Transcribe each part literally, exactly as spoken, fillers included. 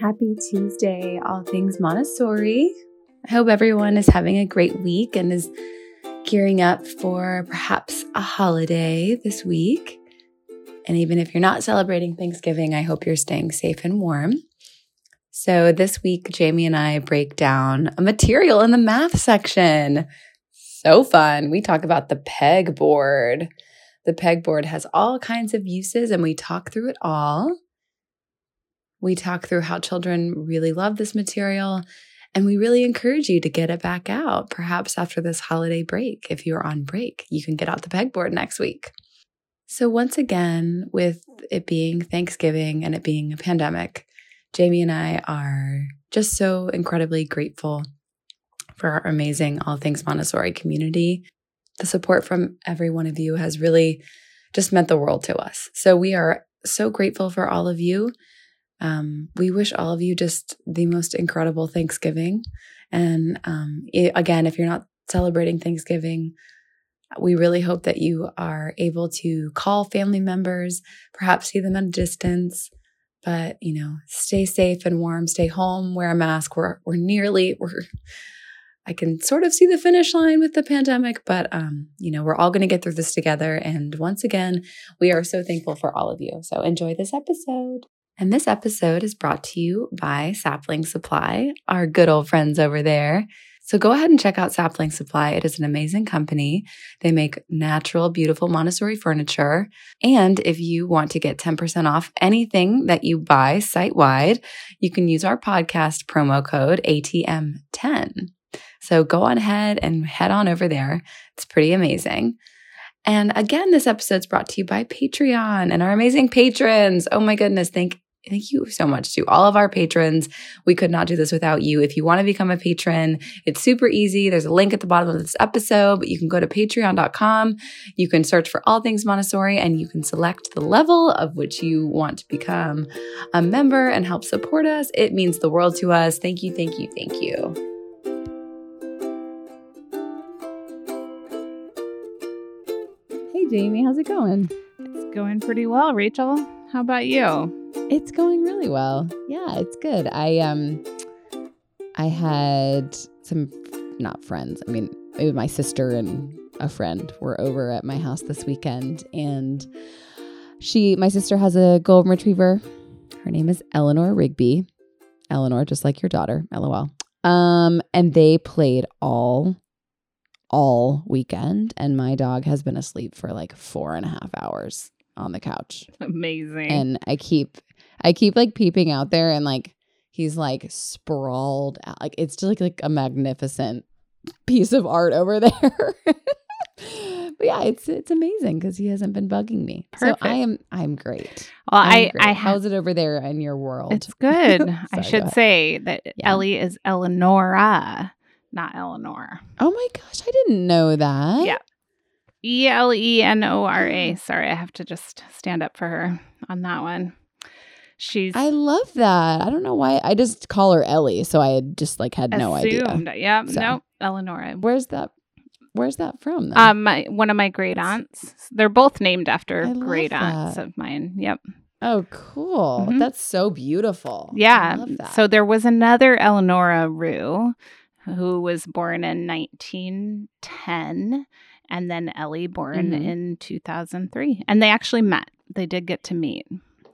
Happy Tuesday, all things Montessori. I hope everyone is having a great week and is gearing up for perhaps a holiday this week. And even if you're not celebrating Thanksgiving, I hope you're staying safe and warm. So this week, Jamie and I break down a material in the math section. So fun. We talk about the pegboard. The pegboard has all kinds of uses and we talk through it all. We talk through how children really love this material, and we really encourage you to get it back out. Perhaps after this holiday break, if you're on break, you can get out the pegboard next week. So once again, with it being Thanksgiving and it being a pandemic, Jamie and I are just so incredibly grateful for our amazing All Things Montessori community. The support from every one of you has really just meant the world to us. So we are so grateful for all of you. Um, we wish all of you just the most incredible Thanksgiving. And um, it, again, if you're not celebrating Thanksgiving, we really hope that you are able to call family members, perhaps see them at a distance, but, you know, stay safe and warm, stay home, wear a mask. We're, we're nearly, we're, I can sort of see the finish line with the pandemic, but, um, you know, we're all going to get through this together. And once again, we are so thankful for all of you. So enjoy this episode. And this episode is brought to you by Sapling Supply, our good old friends over there. So go ahead and check out Sapling Supply. It is an amazing company. They make natural, beautiful Montessori furniture. And if you want to get ten percent off anything that you buy site-wide, you can use our podcast promo code A T M ten. So go on ahead and head on over there. It's pretty amazing. And again, this episode's brought to you by Patreon and our amazing patrons. Oh my goodness, thank Thank you so much to all of our patrons. We could not do this without you. If you want to become a patron, it's super easy. There's a link at the bottom of this episode, but you can go to patreon dot com. You can search for All Things Montessori and you can select the level of which you want to become a member and help support us. It means the world to us. Thank you, thank you, thank you. Jamie, how's it going? It's going pretty well, Rachel. How about you? It's going really well. Yeah, it's good. I um, I had some, not friends, I mean, it was my sister and a friend were over at my house this weekend. And she, my sister has a golden retriever. Her name is Eleanor Rigby. Eleanor, just like your daughter, LOL. Um, and they played all all weekend, and my dog has been asleep for like four and a half hours on the couch. Amazing. And I keep, I keep like peeping out there, and like he's like sprawled out, like it's just like, like a magnificent piece of art over there. But yeah, it's it's amazing because he hasn't been bugging me. Perfect. So I am, I'm great. Well, I'm I, great. I how's ha- it over there in your world? It's good. Sorry, I should say that yeah. Ellie is Eleanora. Not Eleanor. Oh my gosh, I didn't know that. Yeah. E L E N O R A. Sorry, I have to just stand up for her on that one. She's I love that. I don't know why. I just call her Ellie, so I had just like had assumed. no idea. Yeah, so. no, nope, Eleanor. Where's that Where's that from then? Um my, one of my great aunts. They're both named after great aunts of mine. Yep. Oh, cool. Mm-hmm. That's so beautiful. Yeah. I love that. So there was another Eleanora Rue, who was born in nineteen ten, and then Ellie born mm-hmm. in two thousand three. And they actually met. They did get to meet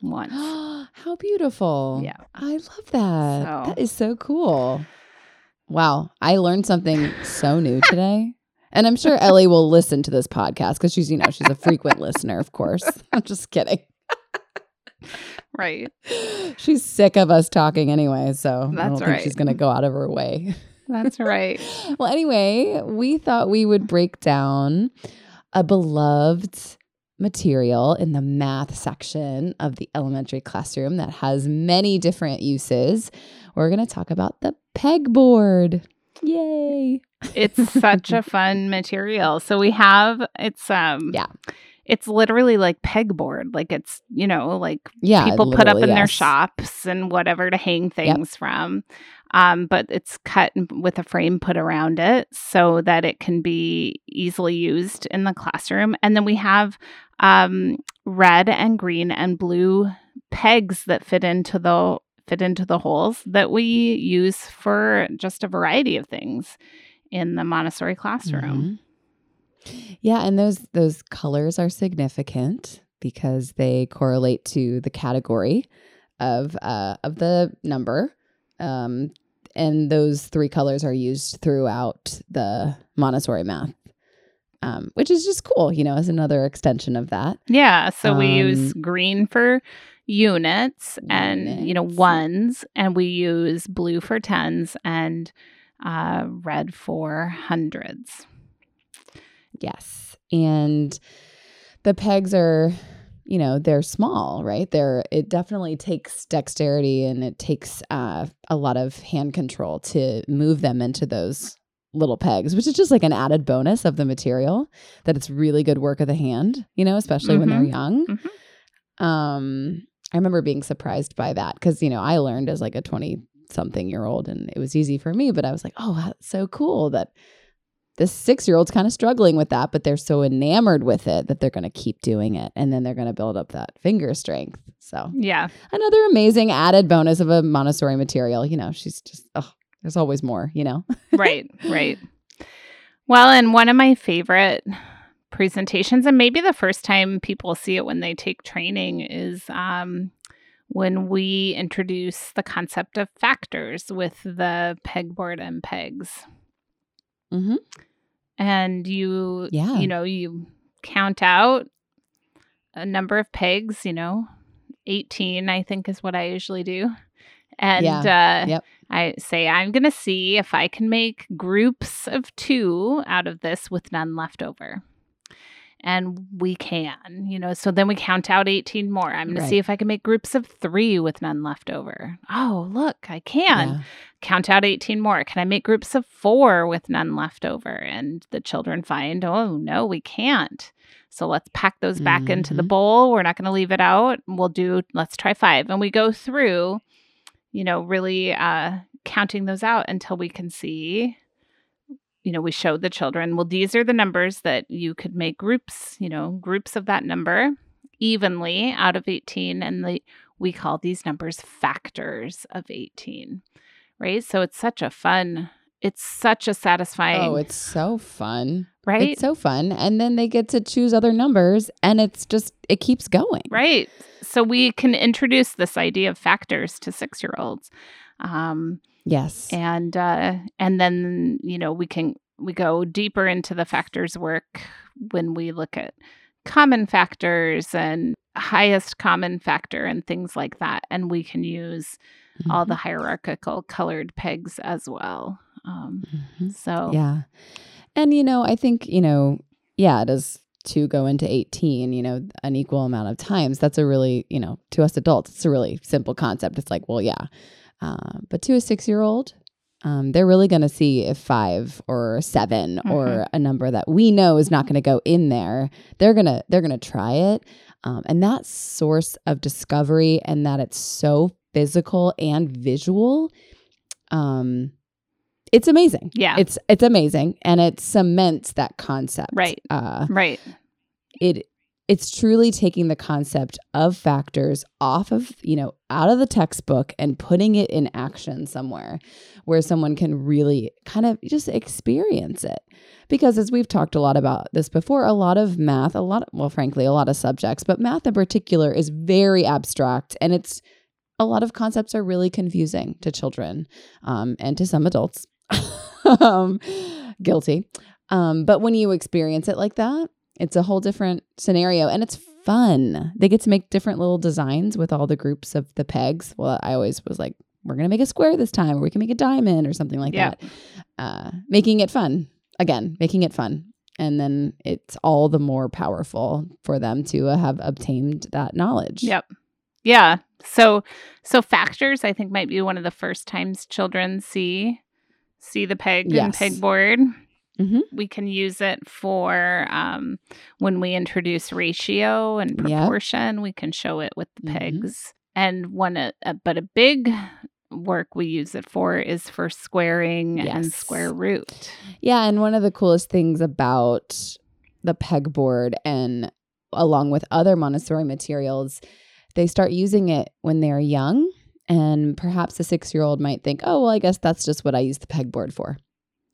once. How beautiful. Yeah. I love that. So. That is so cool. Wow. I learned something so new today. And I'm sure Ellie will listen to this podcast because she's, you know, she's a frequent listener, of course. I'm just kidding. Right. She's sick of us talking anyway, so That's I don't think right. she's going to go out of her way. That's right. Well, anyway, we thought we would break down a beloved material in the math section of the elementary classroom that has many different uses. We're going to talk about the pegboard. Yay. It's such a fun material. So we have, it's, um, yeah. It's literally like pegboard. Like it's, you know, like yeah, people put up in yes. their shops and whatever to hang things yep. from. Um, but it's cut with a frame put around it so that it can be easily used in the classroom. And then we have um, red and green and blue pegs that fit into the fit into the holes that we use for just a variety of things in the Montessori classroom. Mm-hmm. Yeah, and those those colors are significant because they correlate to the category of uh, of the number. Um, and those three colors are used throughout the Montessori math. Um, which is just cool, you know, as another extension of that. Yeah. So um, we use green for units and, units. you know, ones, and we use blue for tens and uh, red for hundreds. Yes. And the pegs are, you know, they're small, right? They're, it definitely takes dexterity and it takes uh, a lot of hand control to move them into those little pegs, which is just like an added bonus of the material, that it's really good work of the hand, you know, especially mm-hmm. when they're young. Mm-hmm. Um, I remember being surprised by that because, you know, I learned as like a twenty something year old and it was easy for me, but I was like, oh, that's so cool that this six-year-old's kind of struggling with that, but they're so enamored with it that they're going to keep doing it. And then they're going to build up that finger strength. So yeah, another amazing added bonus of a Montessori material, you know, she's just, oh, there's always more, you know? Right, right. Well, and one of my favorite presentations, and maybe the first time people see it when they take training, is um, when we introduce the concept of factors with the pegboard and pegs. Mm-hmm. And you, yeah. you know, you count out a number of pegs, you know, eighteen, I think is what I usually do. And yeah. uh, yep. I say, I'm going to see if I can make groups of two out of this with none left over. And we can, you know, so then we count out eighteen more. I'm going right. to see if I can make groups of three with none left over. Oh, look, I can yeah. count out eighteen more. Can I make groups of four with none left over? And the children find, oh, no, we can't. So let's pack those back mm-hmm. into the bowl. We're not going to leave it out. We'll do, let's try five. And we go through, you know, really uh, counting those out until we can see, you know, we showed the children, well, these are the numbers that you could make groups, you know, groups of that number evenly out of eighteen. And the, we call these numbers factors of eighteen, right? So it's such a fun, it's such a satisfying. Oh, it's so fun. Right? It's so fun. And then they get to choose other numbers and it's just, it keeps going. Right. So we can introduce this idea of factors to six-year-olds. Um, yes. And uh, and then, you know, we can, we go deeper into the factors work when we look at common factors and highest common factor and things like that. And we can use mm-hmm. all the hierarchical colored pegs as well. Um, mm-hmm. So. Yeah. And, you know, I think, you know, yeah, does two go into eighteen, you know, an equal amount of times? That's a really, you know, to us adults, it's a really simple concept. It's like, well, yeah. Uh, but to a six-year-old, um, they're really going to see if five or seven mm-hmm. or a number that we know is not going to go in there. They're going to they're going to try it. Um, and that source of discovery and that it's so physical and visual, um It's amazing. Yeah. It's it's amazing. And it cements that concept. Right. Uh, right. It It's truly taking the concept of factors off of, you know, out of the textbook and putting it in action somewhere where someone can really kind of just experience it. Because as we've talked a lot about this before, a lot of math, a lot of, well, frankly, a lot of subjects, but math in particular is very abstract, and it's a lot of concepts are really confusing to children um, and to some adults. um, guilty. Um, but when you experience it like that, it's a whole different scenario and it's fun. They get to make different little designs with all the groups of the pegs. Well, I always was like, we're going to make a square this time, or we can make a diamond or something like yeah. that. Uh, making it fun. Again, making it fun. And then it's all the more powerful for them to uh, have obtained that knowledge. Yep. Yeah. So, so factors, I think, might be one of the first times children see See the peg yes. and pegboard. Mm-hmm. We can use it for um, when we introduce ratio and proportion. Yep. We can show it with the mm-hmm. pegs. And one, uh, but a big work we use it for is for squaring yes. and square root. Yeah, and one of the coolest things about the pegboard, and along with other Montessori materials, they start using it when they're young. And perhaps a six-year-old might think, oh, well, I guess that's just what I use the pegboard for,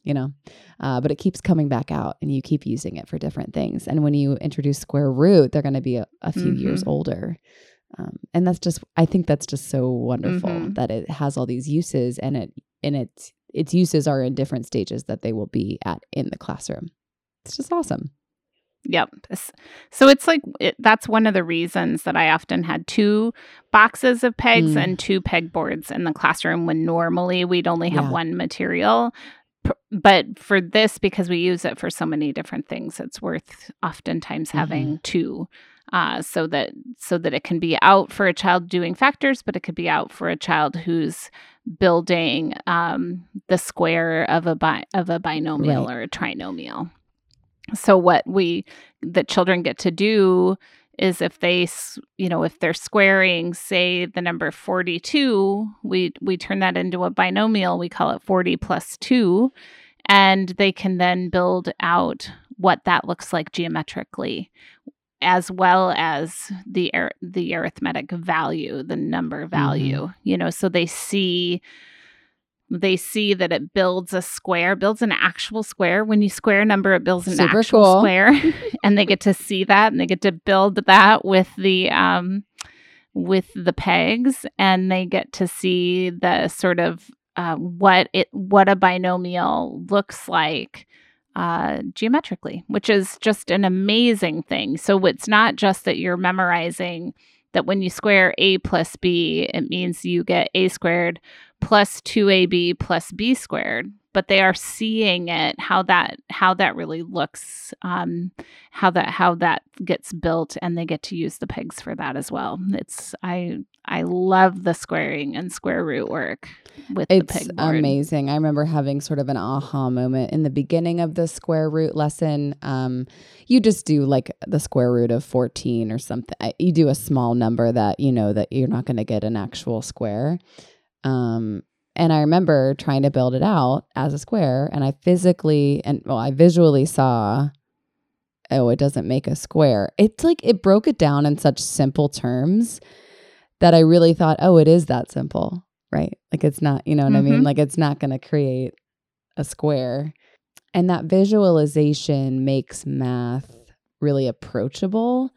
you know, uh, but it keeps coming back out and you keep using it for different things. And when you introduce square root, they're going to be a, a few mm-hmm. years older. Um, and that's just, I think that's just so wonderful mm-hmm. that it has all these uses, and it, and it's, its uses are in different stages that they will be at in the classroom. It's just awesome. Yep. So it's like, it, that's one of the reasons that I often had two boxes of pegs mm. and two pegboards in the classroom when normally we'd only have yeah. one material. But for this, because we use it for so many different things, it's worth oftentimes mm-hmm. having two. Uh, so that so that it can be out for a child doing factors, but it could be out for a child who's building um, the square of a bi- of a binomial right. or a trinomial. So what we the children get to do is, if they you know if they're squaring, say, the number forty-two, we we turn that into a binomial. We call it forty plus two, and they can then build out what that looks like geometrically, as well as the ar- the arithmetic value, the number value, mm-hmm. you know, so they see they see that it builds a square, builds an actual square. When you square a number, it builds an Super actual cool. square, and they get to see that, and they get to build that with the um with the pegs, and they get to see the sort of uh, what it what a binomial looks like. Uh, geometrically, which is just an amazing thing. So it's not just that you're memorizing that when you square A plus B, it means you get A squared plus two A B plus B squared, but they are seeing it, how that how that really looks, um, how that how that gets built, and they get to use the pegs for that as well. It's I I love the squaring and square root work with it's the pegboard. It's amazing. I remember having sort of an aha moment in the beginning of the square root lesson. Um, you just do like the square root of fourteen or something. You do a small number that you know that you're not going to get an actual square. Um, and I remember trying to build it out as a square, and I physically and well, I visually saw, oh, it doesn't make a square. It's like it broke it down in such simple terms that I really thought, oh, it is that simple, right? Like it's not, you know what mm-hmm. I mean? Like it's not going to create a square. And that visualization makes math really approachable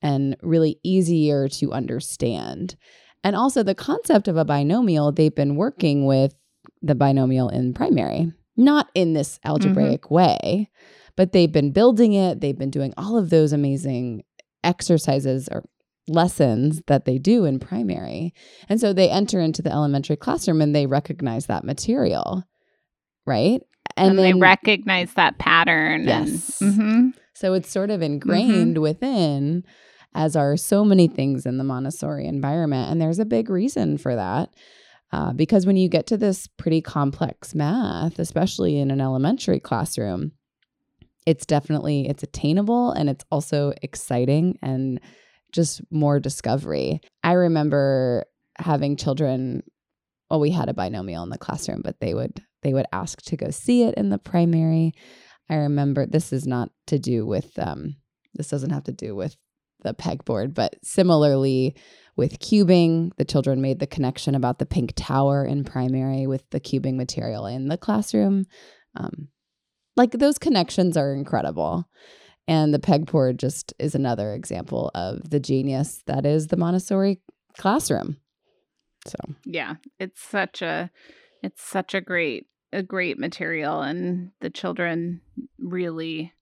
and really easier to understand. And also the concept of a binomial, they've been working with the binomial in primary, not in this algebraic mm-hmm. way, but they've been building it. They've been doing all of those amazing exercises or lessons that they do in primary. And so they enter into the elementary classroom and they recognize that material, right? And, and then, they recognize that pattern. Yes. And, mm-hmm. So it's sort of ingrained mm-hmm. within, as are so many things in the Montessori environment. And there's a big reason for that, uh, because when you get to this pretty complex math, especially in an elementary classroom, it's definitely, it's attainable, and it's also exciting and just more discovery. I remember having children, well, we had a binomial in the classroom, but they would they would ask to go see it in the primary. I remember, this is not to do with, um, this doesn't have to do with the pegboard, but similarly with cubing, the children made the connection about the pink tower in primary with the cubing material in the classroom. Um, like those connections are incredible. And the pegboard just is another example of the genius that is the Montessori classroom. So yeah, it's such a, it's such a great, a great material, and the children really,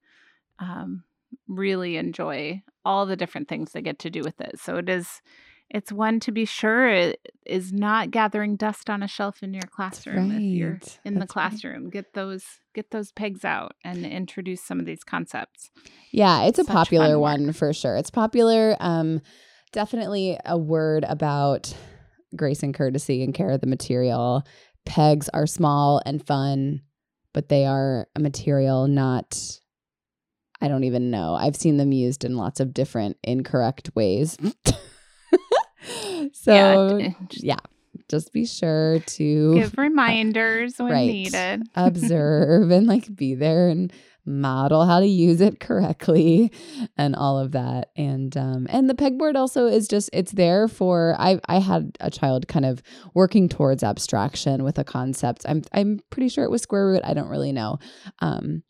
um, really enjoy all the different things they get to do with it. So it is, it's one to be sure it is not gathering dust on a shelf in your classroom. Right. If you're in That's the classroom, right. get those get those pegs out and introduce some of these concepts. Yeah, it's Such a popular one for sure. It's popular. Um, definitely a word about grace and courtesy and care of the material. Pegs are small and fun, but they are a material, not. I don't even know. I've seen them used in lots of different incorrect ways. So, yeah, just, yeah, just be sure to give reminders when right, needed. Observe and like be there and model how to use it correctly and all of that. And um, and the pegboard also is just, it's there for, I, I had a child kind of working towards abstraction with a concept. I'm, I'm pretty sure it was square root. I don't really know. Um,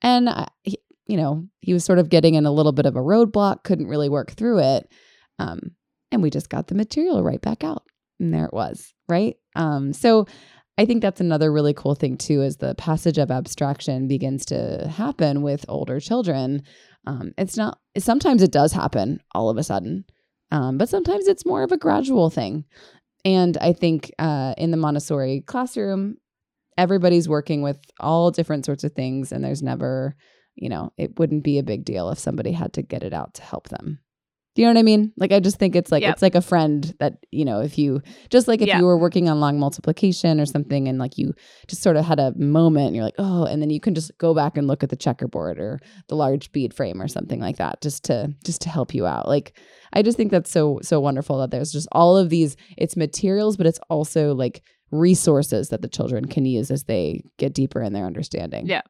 and, I, he, you know, he was sort of getting in a little bit of a roadblock, couldn't really work through it. Um, and we just got the material right back out. And there it was, right? Um, so I think that's another really cool thing too, as the passage of abstraction begins to happen with older children. Um, it's not, sometimes it does happen all of a sudden, um, but sometimes it's more of a gradual thing. And I think uh, in the Montessori classroom, everybody's working with all different sorts of things, and there's never, you know, it wouldn't be a big deal if somebody had to get it out to help them. Do you know what I mean? Like, I just think it's like, yep. It's like a friend that, you know, if you, just like if yep. you were working on long multiplication or something, and like you just sort of had a moment and you're like, oh, and then you can just go back and look at the checkerboard or the large bead frame or something like that, just to, just to help you out. Like, I just think that's so, so wonderful that there's just all of these, it's materials, but it's also like resources that the children can use as they get deeper in their understanding. Yeah.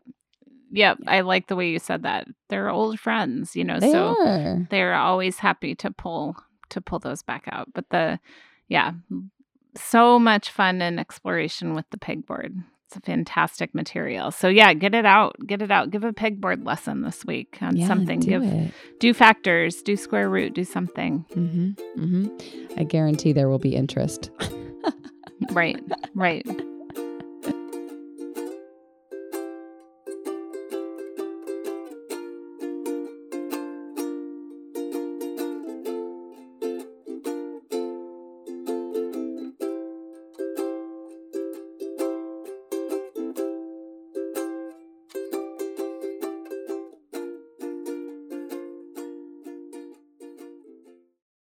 Yeah, I like the way you said that. They're old friends, you know, they so are. They're always happy to pull to pull those back out. But the, yeah, so much fun and exploration with the pegboard. It's a fantastic material. So yeah, get it out, get it out. Give a pegboard lesson this week on yeah, something. Do Give it. Do factors, do square root, do something. Mm-hmm, mm-hmm. I guarantee there will be interest. Right, right.